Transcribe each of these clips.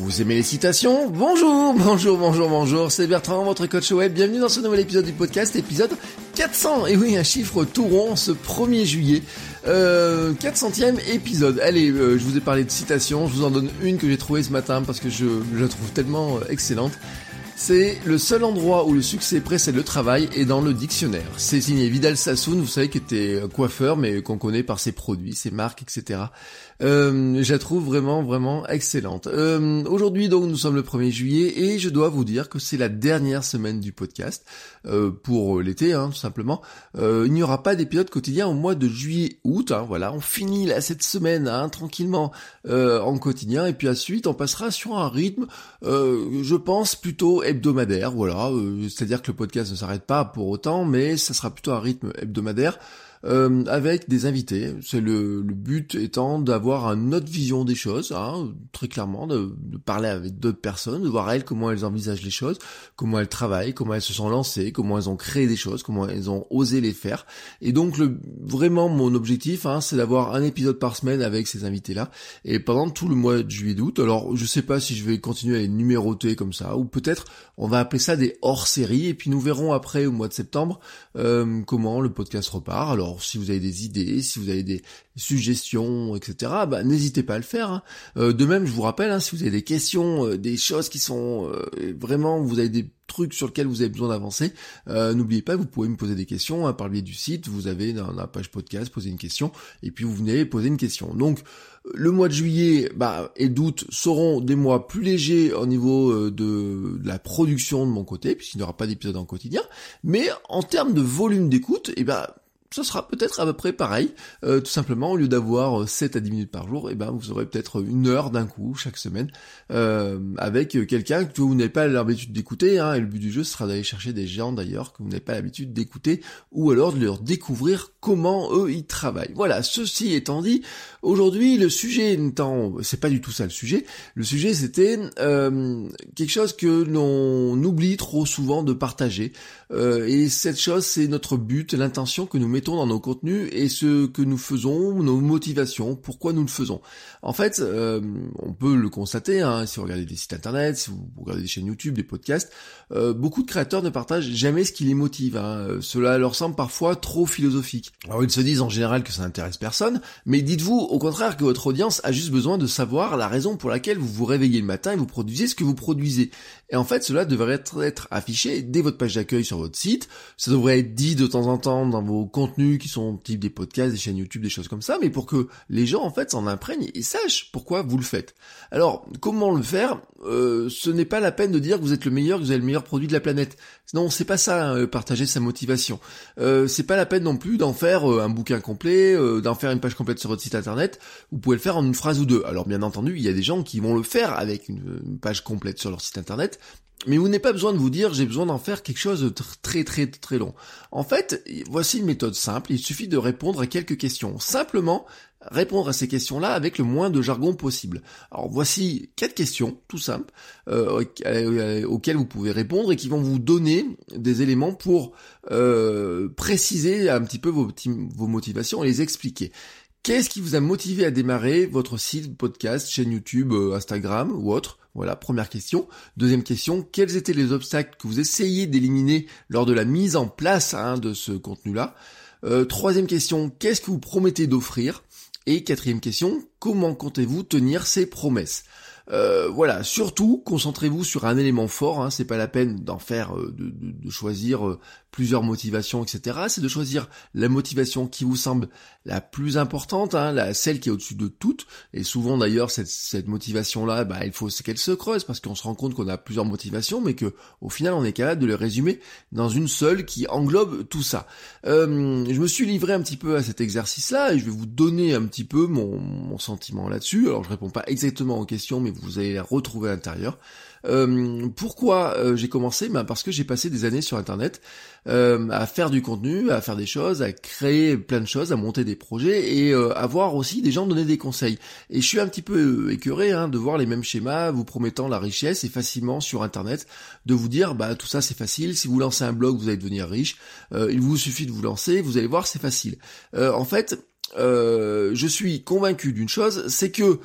Vous aimez les citations ? Bonjour, c'est Bertrand, votre coach web. Bienvenue dans ce nouvel épisode du podcast, épisode 400. Et oui, un chiffre tout rond ce 1er juillet, 400e épisode. Allez, je vous ai parlé de citations, je vous en donne une que j'ai trouvée ce matin parce que je la trouve tellement excellente. C'est le seul endroit où le succès précède le travail et dans le dictionnaire. C'est signé Vidal Sassoon, vous savez, qui était coiffeur, mais qu'on connaît par ses produits, ses marques, etc. Je la trouve vraiment excellente. Aujourd'hui, donc, nous sommes le 1er juillet et je dois vous dire que c'est la dernière semaine du podcast pour l'été, tout simplement. Il n'y aura pas d'épisode quotidien au mois de juillet-août. Voilà, on finit là cette semaine tranquillement en quotidien et puis ensuite on passera sur un rythme, je pense, plutôt hebdomadaire. Voilà, c'est-à-dire que le podcast ne s'arrête pas pour autant, mais ça sera plutôt un rythme hebdomadaire. Avec des invités, c'est le but étant d'avoir une autre vision des choses, très clairement, de parler avec d'autres personnes, de voir elles comment elles envisagent les choses, comment elles travaillent, comment elles se sont lancées, comment elles ont créé des choses, comment elles ont osé les faire. Et donc vraiment mon objectif, c'est d'avoir un épisode par semaine avec ces invités-là, et pendant tout le mois de juillet d'août. Alors je sais pas si je vais continuer à les numéroter comme ça, ou peut-être on va appeler ça des hors-séries, et puis nous verrons après au mois de septembre comment le podcast repart. Alors si vous avez des idées, si vous avez des suggestions, etc., n'hésitez pas à le faire. De même, je vous rappelle, si vous avez des questions, des choses qui sont vraiment, vous avez des trucs sur lesquels vous avez besoin d'avancer, n'oubliez pas, vous pouvez me poser des questions par le biais du site. Vous avez dans la page podcast, posez une question, et puis vous venez poser une question. Donc, le mois de juillet et d'août seront des mois plus légers au niveau de la production de mon côté, puisqu'il n'y aura pas d'épisode en quotidien. Mais en termes de volume d'écoute, ce sera peut-être à peu près pareil, tout simplement, au lieu d'avoir 7 à 10 minutes par jour, vous aurez peut-être une heure d'un coup chaque semaine avec quelqu'un que vous n'avez pas l'habitude d'écouter, et le but du jeu sera d'aller chercher des gens d'ailleurs que vous n'avez pas l'habitude d'écouter, ou alors de leur découvrir comment eux ils travaillent. Voilà, ceci étant dit, aujourd'hui le sujet n'étant, c'est pas du tout ça le sujet c'était quelque chose que l'on oublie trop souvent de partager, et cette chose c'est notre but, l'intention que nous mettons dans nos contenus et ce que nous faisons, nos motivations, pourquoi nous le faisons. En fait, on peut le constater, si vous regardez des sites internet, si vous regardez des chaînes YouTube, des podcasts, beaucoup de créateurs ne partagent jamais ce qui les motive. Cela leur semble parfois trop philosophique. Alors ils se disent en général que ça n'intéresse personne, mais dites-vous au contraire que votre audience a juste besoin de savoir la raison pour laquelle vous vous réveillez le matin et vous produisez ce que vous produisez. Et en fait, cela devrait être affiché dès votre page d'accueil sur votre site, ça devrait être dit de temps en temps dans vos contenus qui sont type des podcasts, des chaînes YouTube, des choses comme ça, mais pour que les gens en fait s'en imprègnent et sachent pourquoi vous le faites. Alors, comment le faire ? Ce n'est pas la peine de dire que vous êtes le meilleur, que vous avez le meilleur produit de la planète. Non, c'est pas ça, partager sa motivation. C'est pas la peine non plus d'en faire un bouquin complet, d'en faire une page complète sur votre site internet. Vous pouvez le faire en une phrase ou deux. Alors bien entendu, il y a des gens qui vont le faire avec une page complète sur leur site internet, mais vous n'avez pas besoin de vous dire j'ai besoin d'en faire quelque chose de très long. En fait, voici une méthode simple, il suffit de répondre à quelques questions. Simplement, répondre à ces questions-là avec le moins de jargon possible. Alors voici 4 questions, tout simples, auxquelles vous pouvez répondre et qui vont vous donner des éléments pour préciser un petit peu vos motivations et les expliquer. Qu'est-ce qui vous a motivé à démarrer votre site, podcast, chaîne YouTube, Instagram ou autre ? Voilà, première question. Deuxième question, quels étaient les obstacles que vous essayez d'éliminer lors de la mise en place de ce contenu-là ? Troisième question, qu'est-ce que vous promettez d'offrir ? Et quatrième question, comment comptez-vous tenir ces promesses ? Voilà, surtout concentrez-vous sur un élément fort, c'est pas la peine d'en faire de choisir plusieurs motivations, etc. C'est de choisir la motivation qui vous semble la plus importante, celle qui est au-dessus de toutes. Et souvent d'ailleurs, cette motivation-là, il faut qu'elle se creuse, parce qu'on se rend compte qu'on a plusieurs motivations, mais que au final, on est capable de les résumer dans une seule qui englobe tout ça. Je me suis livré un petit peu à cet exercice-là, et je vais vous donner un petit peu mon sentiment là-dessus. Alors je réponds pas exactement aux questions, mais vous allez la retrouver à l'intérieur. Pourquoi j'ai commencé ? Parce que j'ai passé des années sur Internet à faire du contenu, à faire des choses, à créer plein de choses, à monter des projets et à voir aussi des gens donner des conseils. Et je suis un petit peu écœuré de voir les mêmes schémas vous promettant la richesse et facilement sur Internet, de vous dire tout ça c'est facile, si vous lancez un blog vous allez devenir riche, il vous suffit de vous lancer, vous allez voir c'est facile. En fait, je suis convaincu d'une chose, c'est que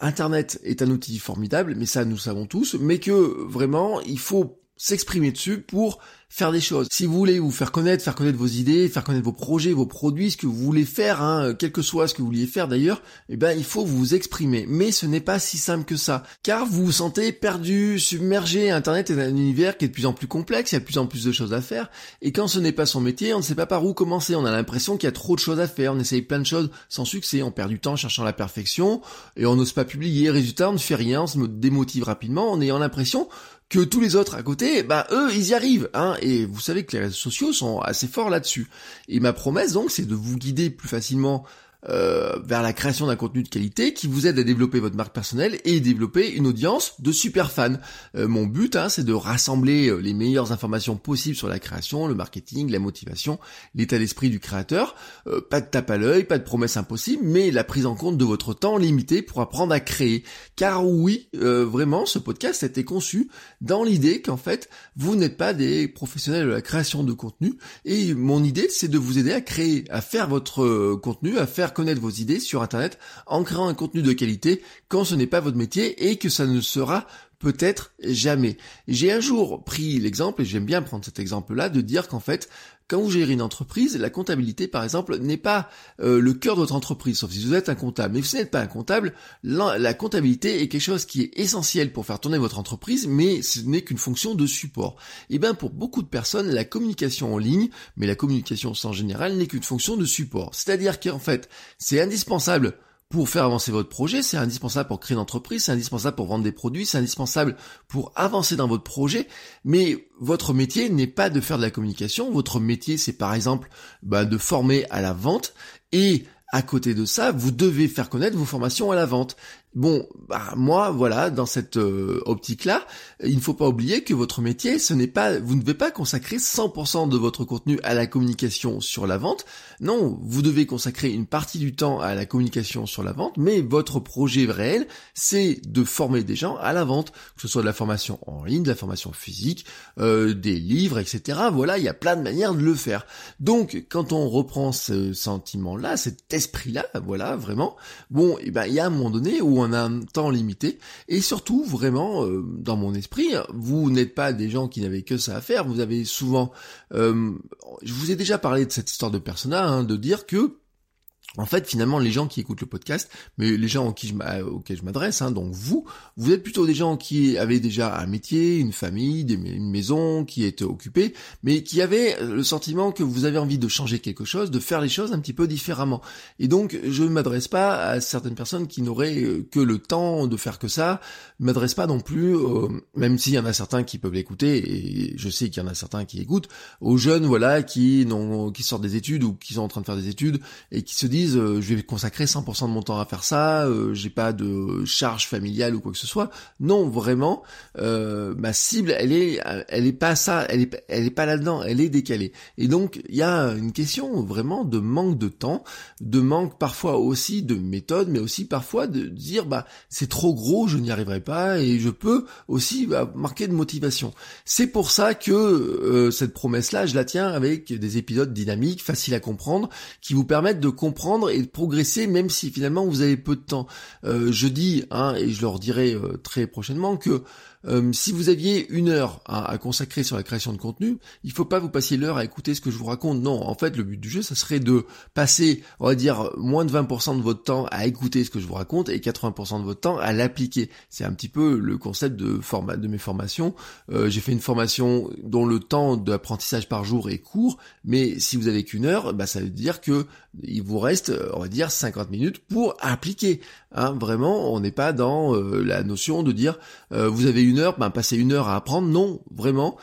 Internet est un outil formidable, mais ça nous savons tous, mais que vraiment il faut s'exprimer dessus pour faire des choses. Si vous voulez vous faire connaître vos idées, faire connaître vos projets, vos produits, ce que vous voulez faire, quel que soit ce que vous vouliez faire d'ailleurs, il faut vous exprimer. Mais ce n'est pas si simple que ça, car vous vous sentez perdu, submergé. Internet est un univers qui est de plus en plus complexe, il y a de plus en plus de choses à faire, et quand ce n'est pas son métier, on ne sait pas par où commencer, on a l'impression qu'il y a trop de choses à faire, on essaye plein de choses sans succès, on perd du temps cherchant la perfection, et on n'ose pas publier, résultat on ne fait rien, on se démotive rapidement, en ayant l'impression que tous les autres à côté, eux, ils y arrivent, et vous savez que les réseaux sociaux sont assez forts là-dessus. Et ma promesse, donc, c'est de vous guider plus facilement vers la création d'un contenu de qualité qui vous aide à développer votre marque personnelle et développer une audience de super fans. Mon but, c'est de rassembler les meilleures informations possibles sur la création, le marketing, la motivation, l'état d'esprit du créateur. Pas de tape à l'œil, pas de promesses impossibles, mais la prise en compte de votre temps limité pour apprendre à créer. Car oui, vraiment, ce podcast a été conçu dans l'idée qu'en fait, vous n'êtes pas des professionnels de la création de contenu. Et mon idée, c'est de vous aider à créer, à faire votre contenu, à faire connaître vos idées sur Internet en créant un contenu de qualité quand ce n'est pas votre métier et que ça ne sera peut-être jamais. J'ai un jour pris l'exemple, et j'aime bien prendre cet exemple-là, de dire qu'en fait, quand vous gérez une entreprise, la comptabilité, par exemple, n'est pas le cœur de votre entreprise, sauf si vous êtes un comptable. Mais si vous n'êtes pas un comptable, la comptabilité est quelque chose qui est essentiel pour faire tourner votre entreprise, mais ce n'est qu'une fonction de support. Et bien, pour beaucoup de personnes, la communication en ligne, mais la communication en général, n'est qu'une fonction de support. C'est-à-dire qu'en fait, c'est indispensable pour faire avancer votre projet, c'est indispensable pour créer une entreprise, c'est indispensable pour vendre des produits, c'est indispensable pour avancer dans votre projet, mais votre métier n'est pas de faire de la communication, votre métier c'est par exemple de former à la vente, et à côté de ça, vous devez faire connaître vos formations à la vente. Bon, moi, voilà, dans cette optique-là, il ne faut pas oublier que votre métier, ce n'est pas, vous ne devez pas consacrer 100% de votre contenu à la communication sur la vente. Non, vous devez consacrer une partie du temps à la communication sur la vente, mais votre projet réel, c'est de former des gens à la vente, que ce soit de la formation en ligne, de la formation physique, des livres, etc. Voilà, il y a plein de manières de le faire. Donc, quand on reprend ce sentiment-là, cet esprit-là, voilà, vraiment, bon, il y a un moment donné où on a un temps limité, et surtout vraiment dans mon esprit, vous n'êtes pas des gens qui n'avaient que ça à faire, vous avez souvent je vous ai déjà parlé de cette histoire de persona, de dire que en fait, finalement, les gens qui écoutent le podcast, mais les gens auxquels je m'adresse, donc vous êtes plutôt des gens qui avaient déjà un métier, une famille, une maison, qui étaient occupés, mais qui avaient le sentiment que vous avez envie de changer quelque chose, de faire les choses un petit peu différemment. Et donc, je ne m'adresse pas à certaines personnes qui n'auraient que le temps de faire que ça, ne m'adresse pas non plus, même s'il y en a certains qui peuvent l'écouter, et je sais qu'il y en a certains qui écoutent, aux jeunes, voilà, qui sortent des études ou qui sont en train de faire des études et qui se disent je vais consacrer 100% de mon temps à faire ça, j'ai pas de charge familiale ou quoi que ce soit. Non, vraiment, ma cible, elle est pas ça, elle est pas là-dedans, elle est décalée. Et donc, il y a une question vraiment de manque de temps, de manque parfois aussi de méthode, mais aussi parfois de dire c'est trop gros, je n'y arriverai pas, et je peux aussi manquer de motivation. C'est pour ça que cette promesse-là, je la tiens avec des épisodes dynamiques, faciles à comprendre, qui vous permettent de comprendre d'apprendre et de progresser, même si finalement vous avez peu de temps. Je dis, et je leur dirai très prochainement, que si vous aviez une heure à consacrer sur la création de contenu, il ne faut pas vous passer l'heure à écouter ce que je vous raconte. Non, en fait, le but du jeu, ça serait de passer, on va dire, moins de 20% de votre temps à écouter ce que je vous raconte et 80% de votre temps à l'appliquer. C'est un petit peu le concept de mes formations. J'ai fait une formation dont le temps d'apprentissage par jour est court, mais si vous avez qu'une heure, bah, ça veut dire que il vous reste, on va dire, 50 minutes pour appliquer. Vraiment, on n'est pas dans la notion de dire vous avez une heure, passez une heure à apprendre. Non, vraiment,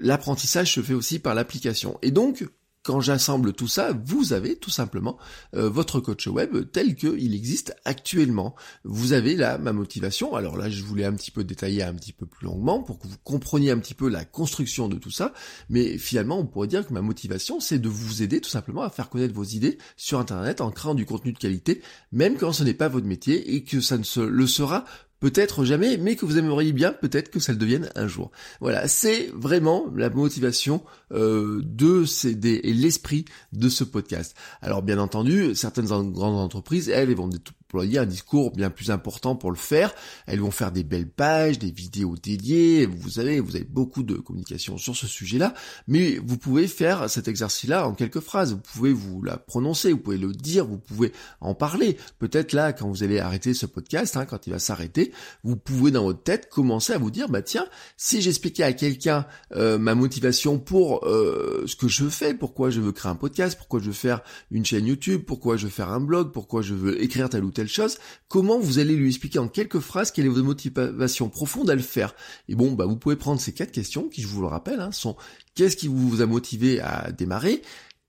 l'apprentissage se fait aussi par l'application. Et donc, quand j'assemble tout ça, vous avez tout simplement votre coach web tel qu'il existe actuellement. Vous avez là ma motivation. Alors là, je voulais un petit peu détailler un petit peu plus longuement pour que vous compreniez un petit peu la construction de tout ça. Mais finalement, on pourrait dire que ma motivation, c'est de vous aider tout simplement à faire connaître vos idées sur Internet en créant du contenu de qualité, même quand ce n'est pas votre métier et que ça ne se le sera peut-être jamais, mais que vous aimeriez bien, peut-être que ça le devienne un jour. Voilà, c'est vraiment la motivation et l'esprit de ce podcast. Alors bien entendu, certaines grandes entreprises, elles vont déployer un discours bien plus important pour le faire. Elles vont faire des belles pages, des vidéos dédiées. Vous savez, vous avez beaucoup de communication sur ce sujet-là, mais vous pouvez faire cet exercice-là en quelques phrases. Vous pouvez vous la prononcer, vous pouvez le dire, vous pouvez en parler. Peut-être là, quand vous allez arrêter ce podcast, quand il va s'arrêter, vous pouvez dans votre tête commencer à vous dire, tiens, si j'expliquais à quelqu'un ma motivation pour ce que je fais, pourquoi je veux créer un podcast, pourquoi je veux faire une chaîne YouTube, pourquoi je veux faire un blog, pourquoi je veux écrire telle ou telle chose, comment vous allez lui expliquer en quelques phrases quelle est votre motivation profonde à le faire. Et vous pouvez prendre ces 4 questions qui, je vous le rappelle, sont: qu'est-ce qui vous a motivé à démarrer?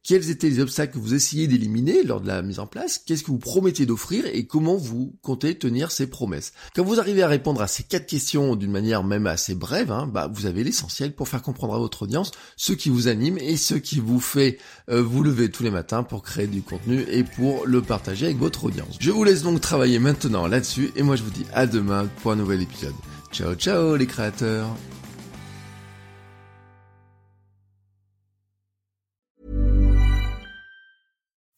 Quels étaient les obstacles que vous essayez d'éliminer lors de la mise en place? Qu'est-ce que vous promettez d'offrir et comment vous comptez tenir ces promesses? Quand vous arrivez à répondre à ces 4 questions d'une manière même assez brève, vous avez l'essentiel pour faire comprendre à votre audience ce qui vous anime et ce qui vous fait vous lever tous les matins pour créer du contenu et pour le partager avec votre audience. Je vous laisse donc travailler maintenant là-dessus et moi je vous dis à demain pour un nouvel épisode. Ciao ciao les créateurs!